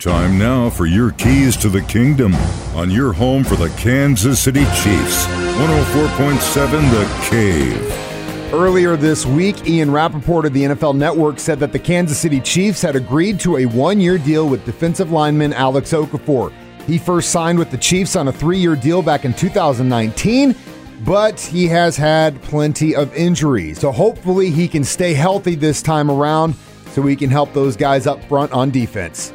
Time now for your keys to the kingdom on your home for the Kansas City Chiefs. 104.7 The Cave. Earlier this week, Ian Rapoport of the NFL Network said that the Kansas City Chiefs had agreed to a one-year deal with defensive lineman Alex Okafor. He first signed with the Chiefs on a 3-year deal back in 2019, but he has had plenty of injuries. So hopefully he can stay healthy this time around so he can help those guys up front on defense.